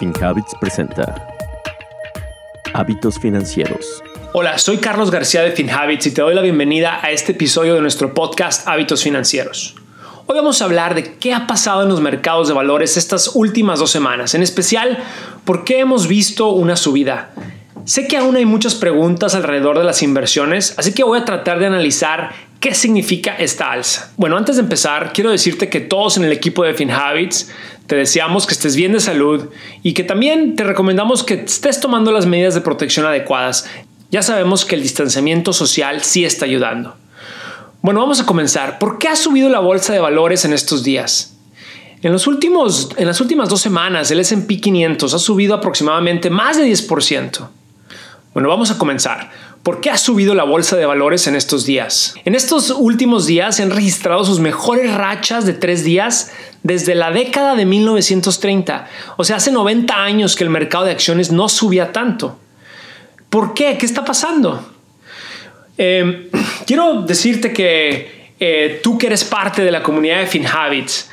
FinHabits presenta Hábitos Financieros. Hola, soy Carlos García de FinHabits y te doy la bienvenida a este episodio de nuestro podcast Hábitos Financieros. Hoy vamos a hablar de qué ha pasado en los mercados de valores estas últimas 2 semanas, en especial por qué hemos visto una subida. Sé que aún hay muchas preguntas alrededor de las inversiones, así que voy a tratar de analizar ¿qué significa esta alza? Bueno, antes de empezar, quiero decirte que todos en el equipo de FinHabits te deseamos que estés bien de salud y que también te recomendamos que estés tomando las medidas de protección adecuadas. Ya sabemos que el distanciamiento social sí está ayudando. Bueno, vamos a comenzar. ¿Por qué ha subido la bolsa de valores en estos días? En las últimas 2 semanas, el S&P 500 ha subido aproximadamente más de 10%. Bueno, vamos a comenzar. ¿Por qué ha subido la bolsa de valores en estos días? En estos últimos días se han registrado sus mejores rachas de 3 días desde la década de 1930. O sea, hace 90 años que el mercado de acciones no subía tanto. ¿Por qué? ¿Qué está pasando? Quiero decirte que tú que eres parte de la comunidad de FinHabits,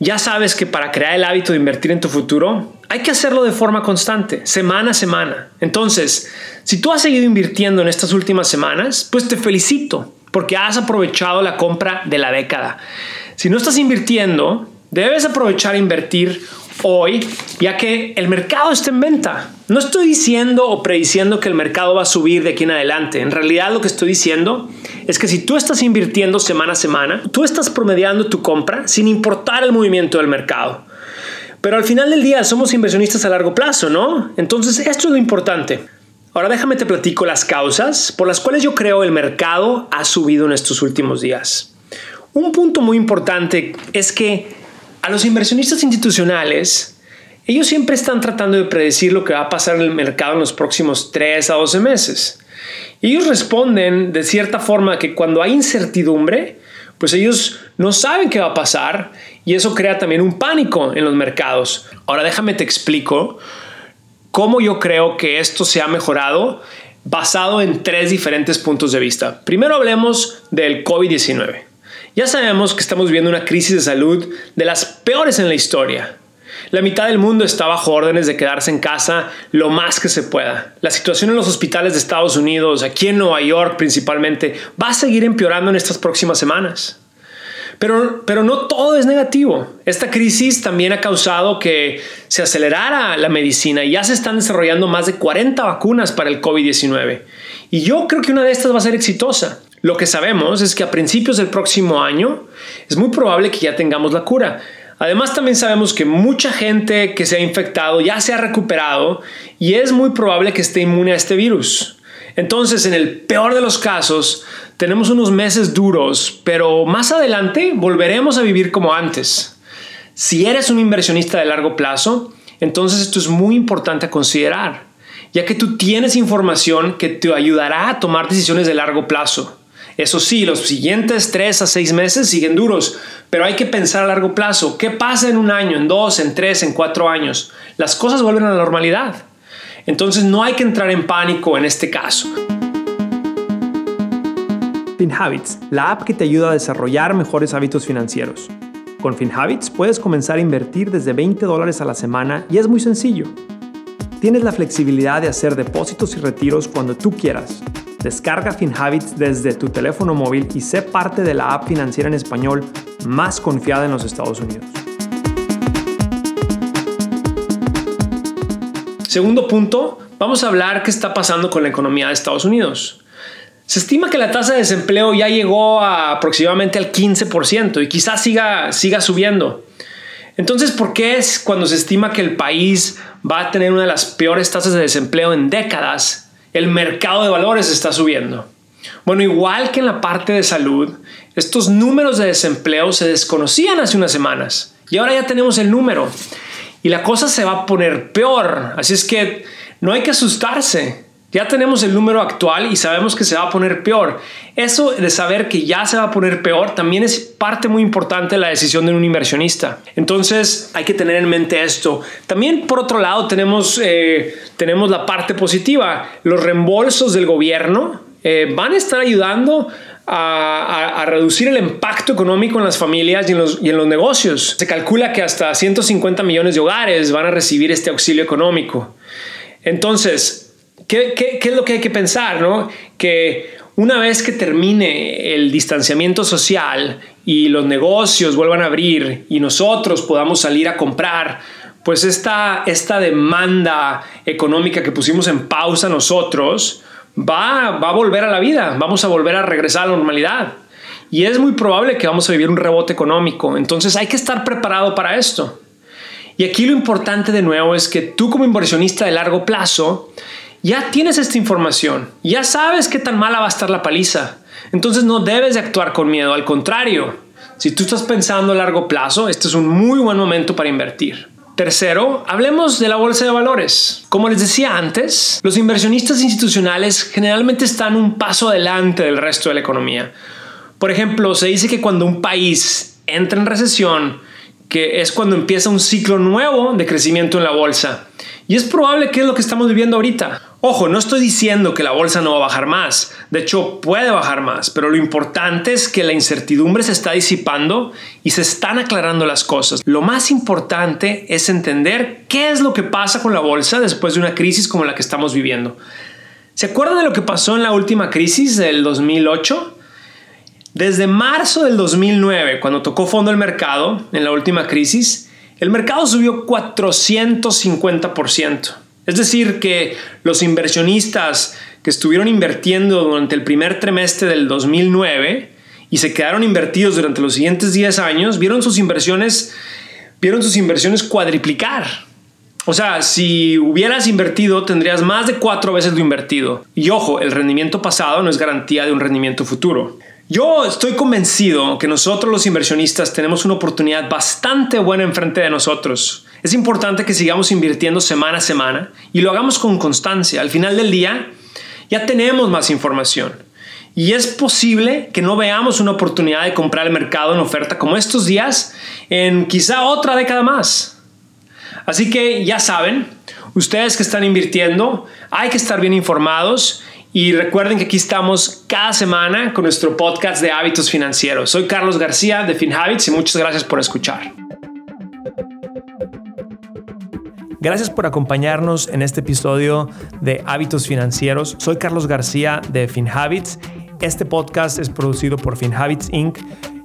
ya sabes que para crear el hábito de invertir en tu futuro, hay que hacerlo de forma constante, semana a semana. Entonces, si tú has seguido invirtiendo en estas últimas semanas, pues te felicito porque has aprovechado la compra de la década. Si no estás invirtiendo, debes aprovechar e invertir hoy, ya que el mercado está en venta. No estoy diciendo o prediciendo que el mercado va a subir de aquí en adelante. En realidad lo que estoy diciendo es que si tú estás invirtiendo semana a semana, tú estás promediando tu compra sin importar el movimiento del mercado. Pero al final del día somos inversionistas a largo plazo, ¿no? Entonces esto es lo importante. Ahora déjame te platico las causas por las cuales yo creo el mercado ha subido en estos últimos días. Un punto muy importante es que a los inversionistas institucionales, ellos siempre están tratando de predecir lo que va a pasar en el mercado en los próximos 3 a 12 meses. Y ellos responden de cierta forma que cuando hay incertidumbre, pues ellos no saben qué va a pasar y eso crea también un pánico en los mercados. Ahora déjame te explico cómo yo creo que esto se ha mejorado basado en 3 diferentes puntos de vista. Primero hablemos del COVID-19. Ya sabemos que estamos viviendo una crisis de salud de las peores en la historia. La mitad del mundo está bajo órdenes de quedarse en casa lo más que se pueda. La situación en los hospitales de Estados Unidos, aquí en Nueva York principalmente, va a seguir empeorando en estas próximas semanas. Pero no todo es negativo. Esta crisis también ha causado que se acelerara la medicina y ya se están desarrollando más de 40 vacunas para el COVID-19. Y yo creo que una de estas va a ser exitosa. Lo que sabemos es que a principios del próximo año es muy probable que ya tengamos la cura. Además, también sabemos que mucha gente que se ha infectado ya se ha recuperado y es muy probable que esté inmune a este virus. Entonces, en el peor de los casos, tenemos unos meses duros, pero más adelante volveremos a vivir como antes. Si eres un inversionista de largo plazo, entonces esto es muy importante considerar, ya que tú tienes información que te ayudará a tomar decisiones de largo plazo. Eso sí, los siguientes 3 a 6 meses siguen duros, pero hay que pensar a largo plazo. ¿Qué pasa en 1 año, en 2, en 3, en 4 años? Las cosas vuelven a la normalidad. Entonces no hay que entrar en pánico en este caso. FinHabits, la app que te ayuda a desarrollar mejores hábitos financieros. Con FinHabits puedes comenzar a invertir desde $20 a la semana y es muy sencillo. Tienes la flexibilidad de hacer depósitos y retiros cuando tú quieras. Descarga FinHabits desde tu teléfono móvil y sé parte de la app financiera en español más confiada en los Estados Unidos. Segundo punto, vamos a hablar qué está pasando con la economía de Estados Unidos. Se estima que la tasa de desempleo ya llegó a aproximadamente al 15% y quizás siga subiendo. Entonces, ¿por qué es cuando se estima que el país va a tener una de las peores tasas de desempleo en décadas? El mercado de valores está subiendo. Bueno, igual que en la parte de salud, estos números de desempleo se desconocían hace unas semanas y ahora ya tenemos el número y la cosa se va a poner peor. Así es que no hay que asustarse. Ya tenemos el número actual y sabemos que se va a poner peor. Eso de saber que ya se va a poner peor también es parte muy importante de la decisión de un inversionista. Entonces hay que tener en mente esto. También por otro lado tenemos la parte positiva. Los reembolsos del gobierno van a estar ayudando a reducir el impacto económico en las familias y en los negocios. Se calcula que hasta 150 millones de hogares van a recibir este auxilio económico. Entonces, ¿qué es lo que hay que pensar, ¿no? Que una vez que termine el distanciamiento social y los negocios vuelvan a abrir y nosotros podamos salir a comprar, pues esta demanda económica que pusimos en pausa nosotros va a volver a la vida. Vamos a volver a regresar a la normalidad. Y es muy probable que vamos a vivir un rebote económico. Entonces hay que estar preparado para esto. Y aquí lo importante de nuevo es que tú, como inversionista de largo plazo, ya tienes esta información. Ya sabes qué tan mala va a estar la paliza. Entonces no debes de actuar con miedo. Al contrario, si tú estás pensando a largo plazo, este es un muy buen momento para invertir. Tercero, hablemos de la bolsa de valores. Como les decía antes, los inversionistas institucionales generalmente están un paso adelante del resto de la economía. Por ejemplo, se dice que cuando un país entra en recesión, que es cuando empieza un ciclo nuevo de crecimiento en la bolsa. Y es probable que es lo que estamos viviendo ahorita. Ojo, no estoy diciendo que la bolsa no va a bajar más. De hecho, puede bajar más. Pero lo importante es que la incertidumbre se está disipando y se están aclarando las cosas. Lo más importante es entender qué es lo que pasa con la bolsa después de una crisis como la que estamos viviendo. ¿Se acuerdan de lo que pasó en la última crisis del 2008? Desde marzo del 2009, cuando tocó fondo el mercado en la última crisis, el mercado subió 450%. Es decir, que los inversionistas que estuvieron invirtiendo durante el primer trimestre del 2009 y se quedaron invertidos durante los siguientes 10 años, vieron sus inversiones cuadriplicar. O sea, si hubieras invertido, tendrías más de 4 veces lo invertido. Y ojo, el rendimiento pasado no es garantía de un rendimiento futuro. Yo estoy convencido que nosotros los inversionistas tenemos una oportunidad bastante buena enfrente de nosotros. Es importante que sigamos invirtiendo semana a semana y lo hagamos con constancia. Al final del día ya tenemos más información y es posible que no veamos una oportunidad de comprar el mercado en oferta como estos días en quizá otra década más. Así que ya saben, ustedes que están invirtiendo, hay que estar bien informados. Y recuerden que aquí estamos cada semana con nuestro podcast de hábitos financieros. Soy Carlos García de FinHabits y muchas gracias por escuchar. Gracias por acompañarnos en este episodio de Hábitos Financieros. Soy Carlos García de FinHabits. Este podcast es producido por FinHabits Inc.,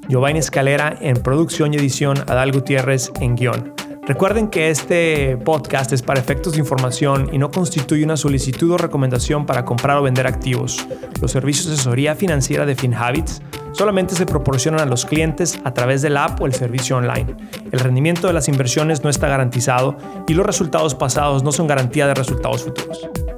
Giovanna Escalera en producción y edición, Adal Gutiérrez en guión. Recuerden que este podcast es para efectos de información y no constituye una solicitud o recomendación para comprar o vender activos. Los servicios de asesoría financiera de FinHabits solamente se proporcionan a los clientes a través de la app o el servicio online. El rendimiento de las inversiones no está garantizado y los resultados pasados no son garantía de resultados futuros.